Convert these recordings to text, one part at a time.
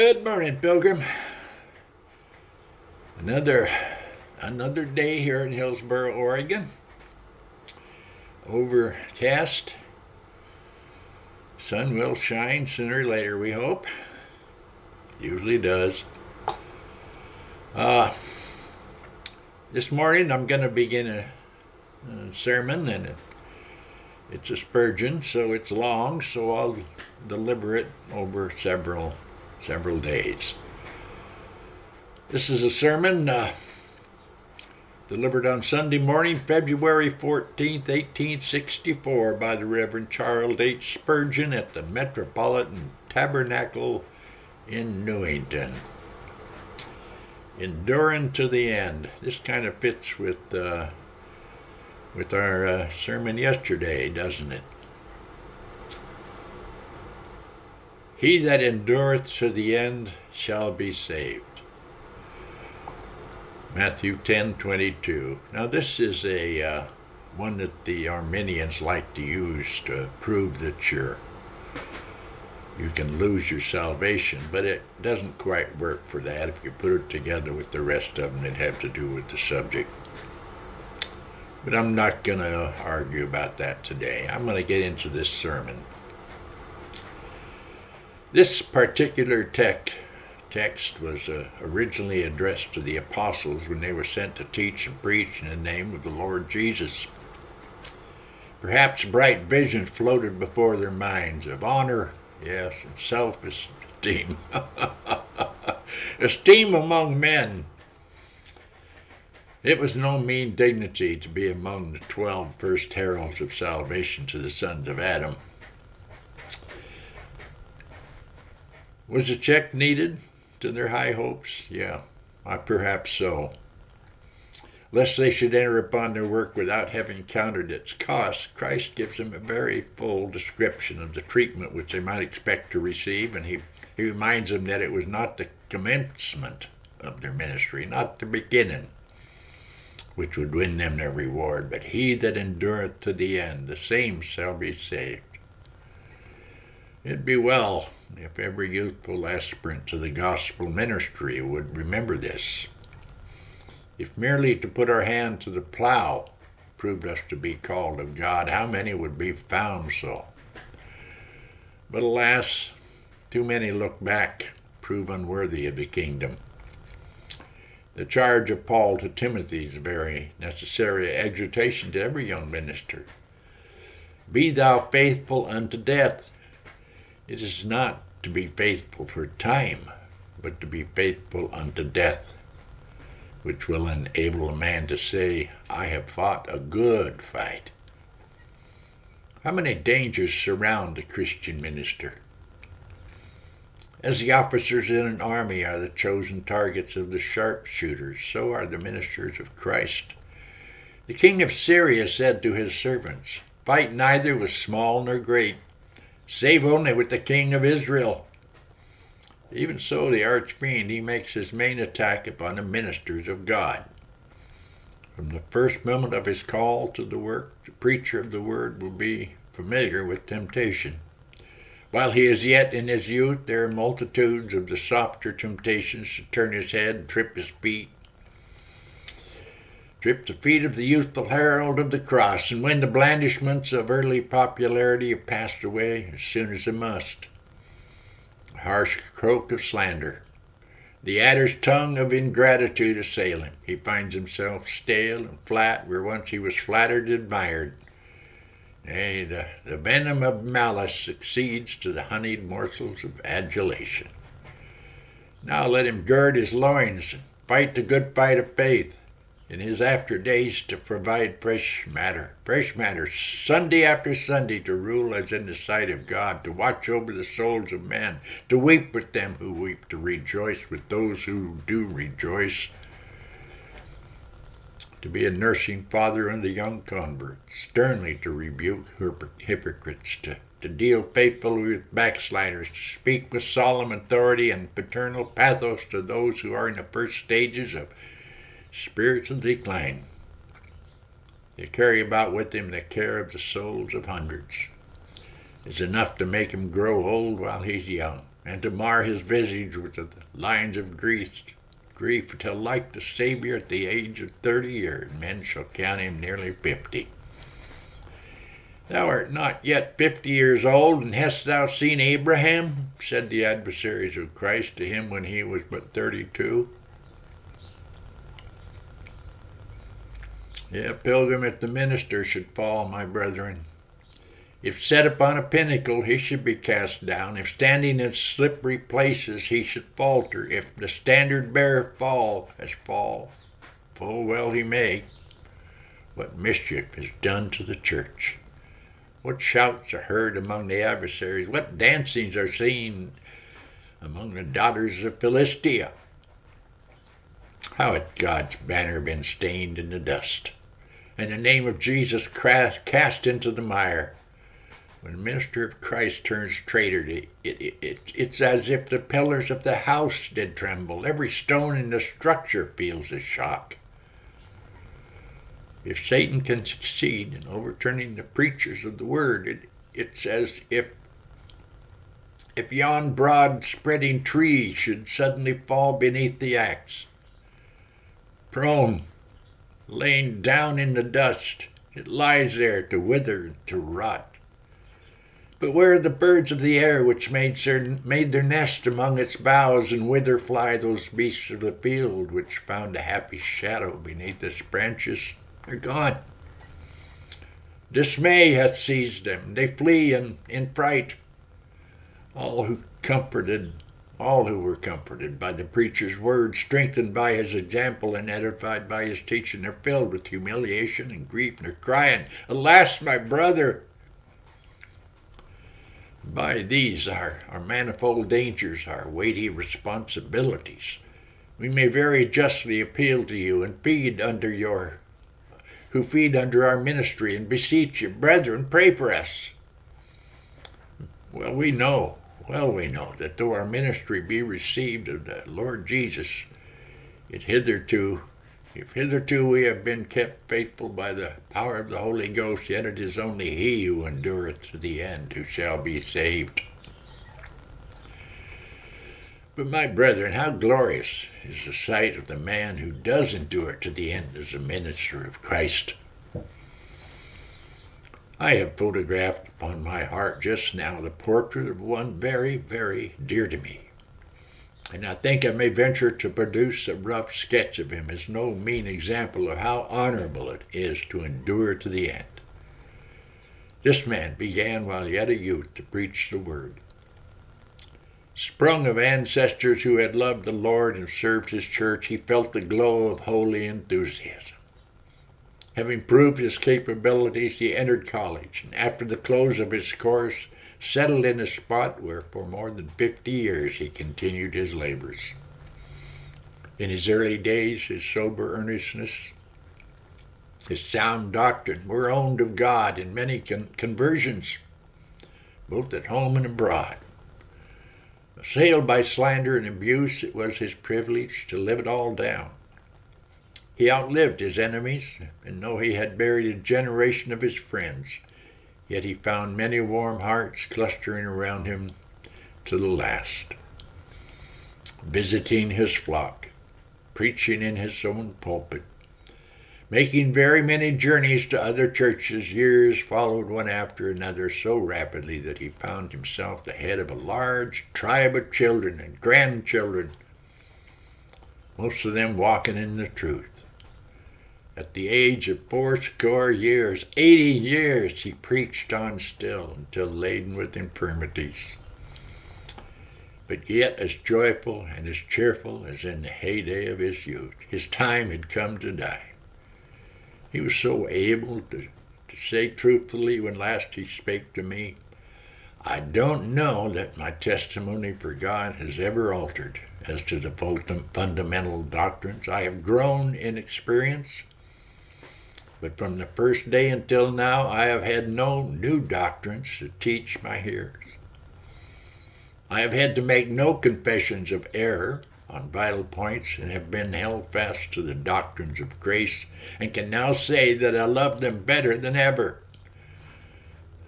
Good morning, Pilgrim. Another day here in Hillsboro, Oregon. Overcast. Sun will shine sooner or later, we hope. Usually does. This morning I'm going to begin a sermon, and it's a Spurgeon, so it's long, so I'll deliver it over several days. This is a sermon delivered on Sunday morning, February 14th, 1864, by the Reverend Charles H. Spurgeon at the Metropolitan Tabernacle in Newington. Enduring to the end. This kind of fits with our sermon yesterday, doesn't it? He that endureth to the end shall be saved. Matthew 10:22. Now this is a one that the Arminians like to use to prove that you can lose your salvation, but it doesn't quite work for that. If you put it together with the rest of them, it'd have to do with the subject. But I'm not going to argue about that today. I'm going to get into this sermon. This particular text was originally addressed to the apostles when they were sent to teach and preach in the name of the Lord Jesus. Perhaps bright visions floated before their minds of honor, yes, and self-esteem. Esteem among men. It was no mean dignity to be among the 12 first heralds of salvation to the sons of Adam. Was a check needed to their high hopes? Yeah, perhaps so. Lest they should enter upon their work without having counted its cost, Christ gives them a very full description of the treatment which they might expect to receive, and he reminds them that it was not the commencement of their ministry, not the beginning, which would win them their reward, but he that endureth to the end, the same shall be saved. It'd be well if every youthful aspirant to the gospel ministry would remember this. If merely to put our hand to the plow proved us to be called of God, how many would be found so? But alas, too many look back, prove unworthy of the kingdom. The charge of Paul to Timothy is very necessary exhortation to every young minister. Be thou faithful unto death. It is not to be faithful for time, but to be faithful unto death, which will enable a man to say, I have fought a good fight. How many dangers surround the Christian minister? As the officers in an army are the chosen targets of the sharpshooters, so are the ministers of Christ. The king of Syria said to his servants, fight neither with small nor great, save only with the king of Israel. Even so, the archfiend, he makes his main attack upon the ministers of God. From the first moment of his call to the work, the preacher of the word will be familiar with temptation. While he is yet in his youth, there are multitudes of the softer temptations to turn his head, trip his feet, trip the feet of the youthful herald of the cross, and when the blandishments of early popularity have passed away as soon as they must. The harsh croak of slander, the adder's tongue of ingratitude assail him. He finds himself stale and flat where once he was flattered and admired. Nay, the venom of malice succeeds to the honeyed morsels of adulation. Now let him gird his loins and fight the good fight of faith, in his after days to provide fresh matter, Sunday after Sunday, to rule as in the sight of God, to watch over the souls of men, to weep with them who weep, to rejoice with those who do rejoice, to be a nursing father unto young converts, sternly to rebuke hypocrites, to deal faithfully with backsliders, to speak with solemn authority and paternal pathos to those who are in the first stages of spiritual decline. They carry about with him the care of the souls of hundreds. It's enough to make him grow old while he's young, and to mar his visage with the lines of grief, till like the Savior at the age of 30 years, men shall count him nearly 50. Thou art not yet 50 years old, and hast thou seen Abraham? Said the adversaries of Christ to him when he was but 32. Yea, pilgrim, if the minister should fall, my brethren, if set upon a pinnacle, he should be cast down. If standing in slippery places, he should falter. If the standard bearer fall, as fall full well he may, what mischief is done to the church? What shouts are heard among the adversaries? What dancings are seen among the daughters of Philistia? How hath God's banner been stained in the dust, and the name of Jesus Christ cast into the mire? When the minister of Christ turns traitor, it's as if the pillars of the house did tremble. Every stone in the structure feels a shock. If Satan can succeed in overturning the preachers of the word, it's as if yon broad spreading tree should suddenly fall beneath the axe. Prone, laying down in the dust, it lies there to wither and to rot. But where are the birds of the air which made their nest among its boughs, and whither fly those beasts of the field which found a happy shadow beneath its branches? They're gone. Dismay hath seized them. They flee in fright. All who were comforted by the preacher's word, strengthened by his example, and edified by his teaching, are filled with humiliation and grief, and are crying, "Alas, my brother!" By these our manifold dangers, our weighty responsibilities, we may very justly appeal to you, and who feed under our ministry, and beseech you, brethren, pray for us. Well we know that though our ministry be received of the Lord Jesus, if hitherto we have been kept faithful by the power of the Holy Ghost, yet it is only he who endureth to the end who shall be saved. But my brethren, how glorious is the sight of the man who does endure to the end as a minister of Christ. I have photographed upon my heart just now the portrait of one very, very dear to me, and I think I may venture to produce a rough sketch of him as no mean example of how honorable it is to endure to the end. This man began while yet a youth to preach the word. Sprung of ancestors who had loved the Lord and served his church, he felt the glow of holy enthusiasm. Having proved his capabilities, he entered college, and after the close of his course, settled in a spot where for more than 50 years he continued his labors. In his early days, his sober earnestness, his sound doctrine, were owned of God in many conversions, both at home and abroad. Assailed by slander and abuse, it was his privilege to live it all down. He outlived his enemies, and though he had buried a generation of his friends, yet he found many warm hearts clustering around him to the last. Visiting his flock, preaching in his own pulpit, making very many journeys to other churches, years followed one after another so rapidly that he found himself the head of a large tribe of children and grandchildren, most of them walking in the truth. At the age of 80 years, 80 years, he preached on still until laden with infirmities, but yet as joyful and as cheerful as in the heyday of his youth. His time had come to die. He was so able to say truthfully when last he spake to me, "I don't know that my testimony for God has ever altered as to the fundamental doctrines. I have grown in experience, but from the first day until now I have had no new doctrines to teach my hearers. I have had to make no confessions of error on vital points, and have been held fast to the doctrines of grace, and can now say that I love them better than ever."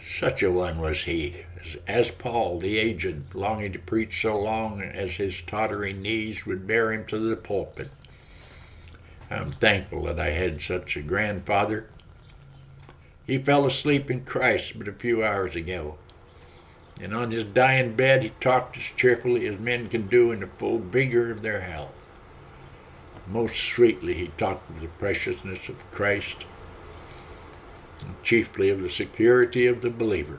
Such a one was he, as Paul the aged, longing to preach so long as his tottering knees would bear him to the pulpit. I'm thankful that I had such a grandfather. He fell asleep in Christ but a few hours ago, and on his dying bed he talked as cheerfully as men can do in the full vigor of their health. Most sweetly he talked of the preciousness of Christ, and chiefly of the security of the believer,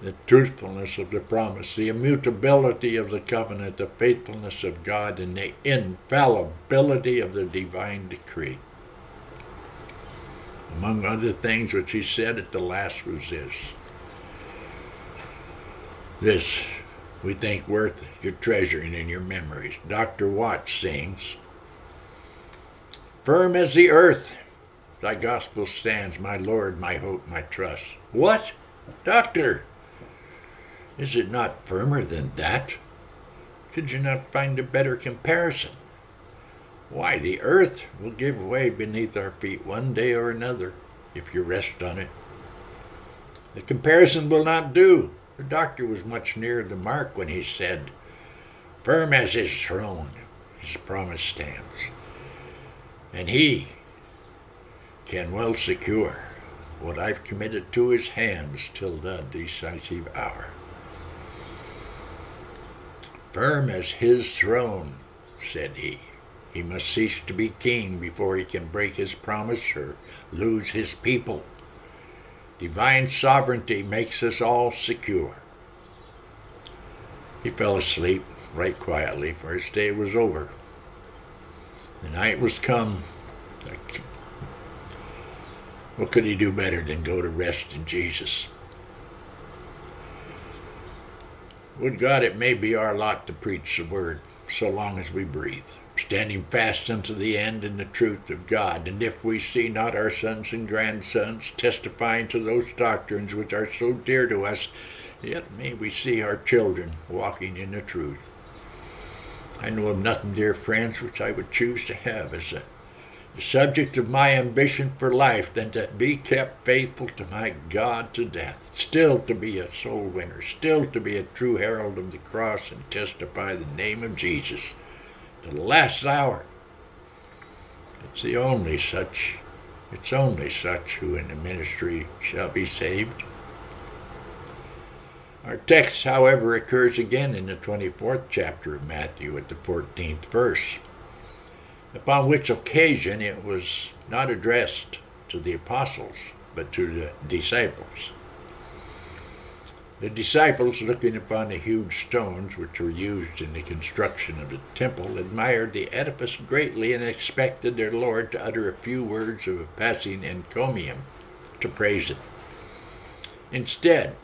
the truthfulness of the promise, the immutability of the covenant, the faithfulness of God, and the infallibility of the divine decree. Among other things which he said at the last was this: "This we think worth your treasuring in your memories." Dr. Watts sings, "Firm as the earth thy gospel stands, my Lord, my hope, my trust." What? Doctor, is it not firmer than that? Could you not find a better comparison? Why, the earth will give way beneath our feet one day or another if you rest on it. The comparison will not do. The doctor was much nearer the mark when he said, "Firm as his throne, his promise stands," and he can well secure what I've committed to his hands till the decisive hour. Firm as his throne, said he. He must cease to be king before he can break his promise or lose his people. Divine sovereignty makes us all secure. He fell asleep right quietly, for his day was over. The night was come. What could he do better than go to rest in Jesus? Would God it may be our lot to preach the word so long as we breathe, standing fast unto the end in the truth of God, and if we see not our sons and grandsons testifying to those doctrines which are so dear to us, yet may we see our children walking in the truth. I know of nothing, dear friends, which I would choose to have as the subject of my ambition for life than to be kept faithful to my God to death, still to be a soul winner, still to be a true herald of the cross and testify the name of Jesus to the last hour. It's only such who in the ministry shall be saved. Our text, however, occurs again in the 24th chapter of Matthew at the 14th verse, upon which occasion it was not addressed to the apostles, but to the disciples. The disciples, looking upon the huge stones which were used in the construction of the temple, admired the edifice greatly and expected their Lord to utter a few words of a passing encomium to praise it. Instead,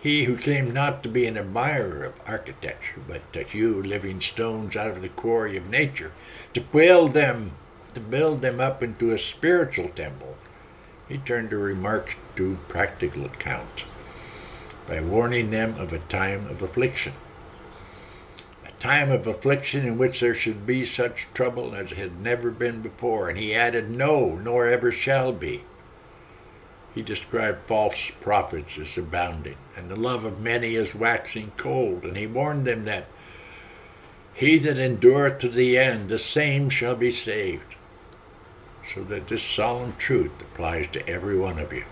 he who came not to be an admirer of architecture, but to hew living stones out of the quarry of nature, to build them up into a spiritual temple, he turned the remarks to practical account by warning them of a time of affliction in which there should be such trouble as had never been before, and he added, no, nor ever shall be. He described false prophets as abounding, and the love of many as waxing cold, and he warned them that he that endureth to the end, the same shall be saved. So that this solemn truth applies to every one of you.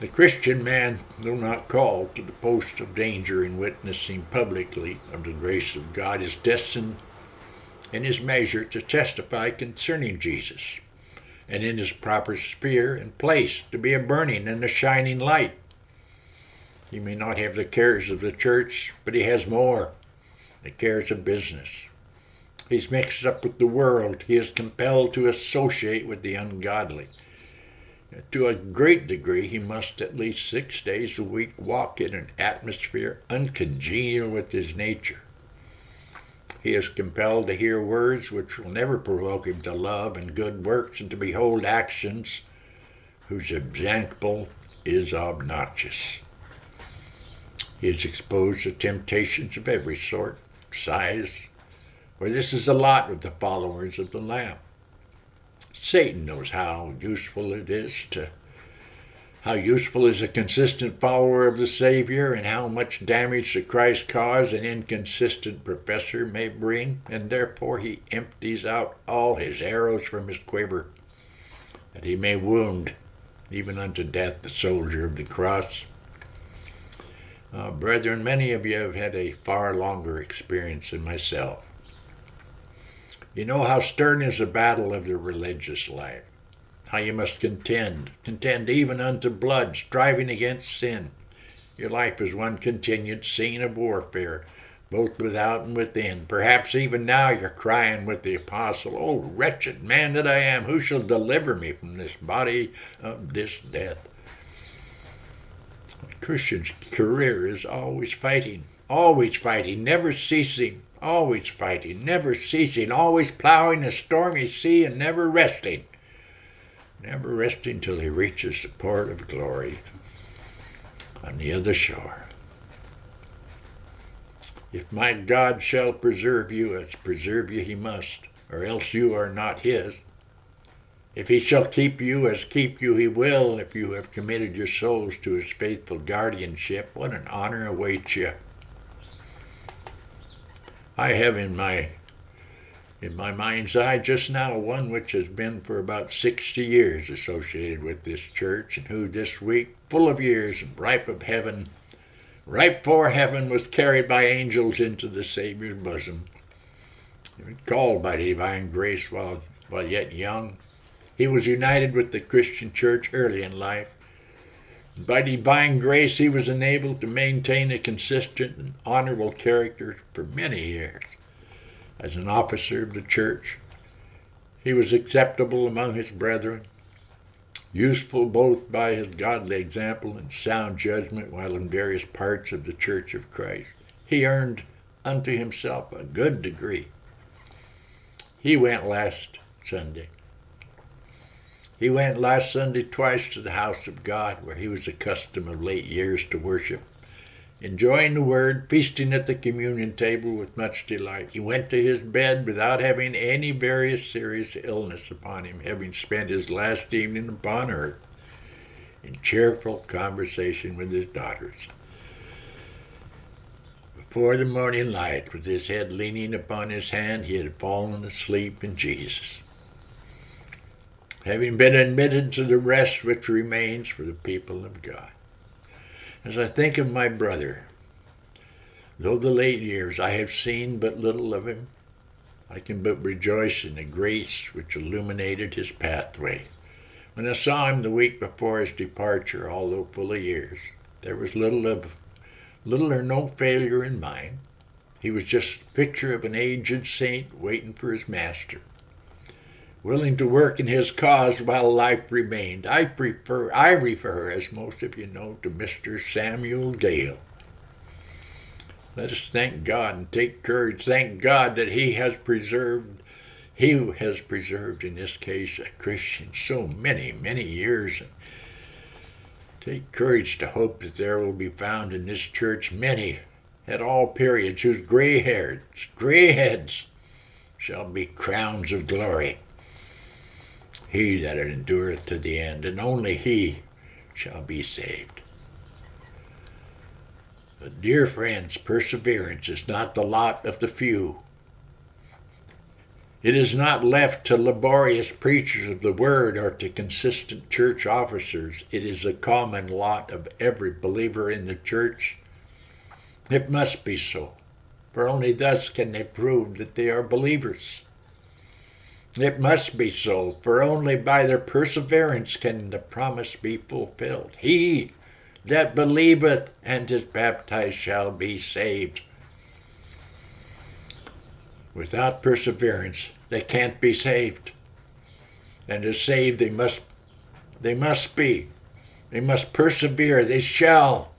The Christian man, though not called to the post of danger in witnessing publicly of the grace of God, is destined in his measure to testify concerning Jesus, and in his proper sphere and place to be a burning and a shining light. He may not have the cares of the church, but he has more, the cares of business. He's mixed up with the world. He is compelled to associate with the ungodly. To a great degree, he must at least 6 days a week walk in an atmosphere uncongenial with his nature. He is compelled to hear words which will never provoke him to love and good works, and to behold actions whose example is obnoxious. He is exposed to temptations of every sort, size, for this is the lot of the followers of the Lamb. Satan knows how useful it is to How useful is a consistent follower of the Savior, and how much damage to Christ's cause an inconsistent professor may bring, and therefore he empties out all his arrows from his quiver, that he may wound, even unto death, the soldier of the cross. Brethren, many of you have had a far longer experience than myself. You know how stern is the battle of the religious life. How you must contend even unto blood, striving against sin. Your life is one continued scene of warfare, both without and within. Perhaps even now you're crying with the apostle, "Oh, wretched man that I am, who shall deliver me from this body of this death?" A Christian's career is always fighting, never ceasing, always fighting, never ceasing, always plowing the stormy sea and never resting till he reaches the port of glory on the other shore. If my God shall preserve you, as preserve you he must, or else you are not his. If he shall keep you, as keep you he will, if you have committed your souls to his faithful guardianship, what an honor awaits you. I have in my mind's eye just now one which has been for about 60 years associated with this church, and who this week, full of years and ripe for heaven, was carried by angels into the Savior's bosom. Called by divine grace while yet young, he was united with the Christian church early in life. By divine grace he was enabled to maintain a consistent and honorable character for many years. As an officer of the church, he was acceptable among his brethren, useful both by his godly example and sound judgment while in various parts of the Church of Christ. He earned unto himself a good degree. He went last Sunday. He went last Sunday twice to the house of God, where he was accustomed of late years to worship. Enjoying the word, feasting at the communion table with much delight, he went to his bed without having any very serious illness upon him, having spent his last evening upon earth in cheerful conversation with his daughters. Before the morning light, with his head leaning upon his hand, he had fallen asleep in Jesus. Having been admitted to the rest which remains for the people of God. As I think of my brother, though the late years I have seen but little of him, I can but rejoice in the grace which illuminated his pathway. When I saw him the week before his departure, although full of years, there was little or no failure in mind. He was just a picture of an aged saint waiting for his master, willing to work in his cause while life remained. I refer, as most of you know, to Mr. Samuel Dale. Let us thank God and take courage. Thank God that He has preserved in this case a Christian so many, many years. Take courage to hope that there will be found in this church many at all periods whose gray heads shall be crowns of glory. He that endureth to the end, and only he, shall be saved. But, dear friends, perseverance is not the lot of the few. It is not left to laborious preachers of the word or to consistent church officers. It is the common lot of every believer in the church. It must be so, for only thus can they prove that they are believers. It must be so, for only by their perseverance can the promise be fulfilled. He that believeth and is baptized shall be saved. Without perseverance, they can't be saved. And to save, they must be. They must persevere. They shall,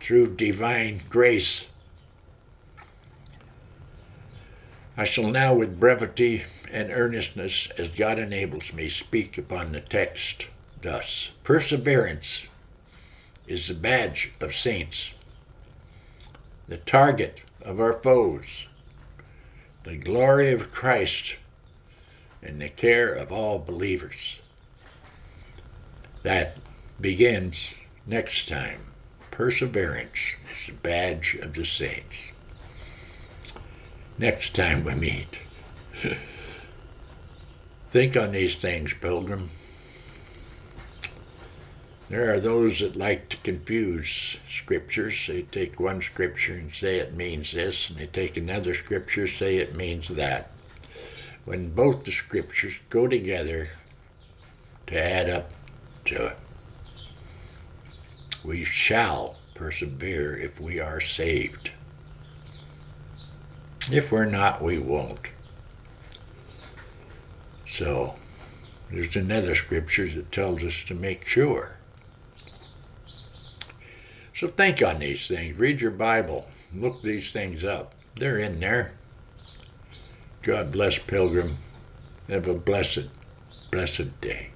through divine grace. I shall now, with brevity and earnestness, as God enables me, speak upon the text thus. Perseverance is the badge of saints, the target of our foes, the glory of Christ, and the care of all believers. That begins next time. Perseverance is the badge of the saints. Next time we meet. Think on these things, pilgrim. There are those that like to confuse scriptures. They take one scripture and say it means this, and they take another scripture, say it means that. When both the scriptures go together to add up to it, we shall persevere if we are saved. If we're not, we won't. So there's another scripture that tells us to make sure. So think on these things. Read your Bible. Look these things up. They're in there. God bless, pilgrim. Have a blessed, blessed day.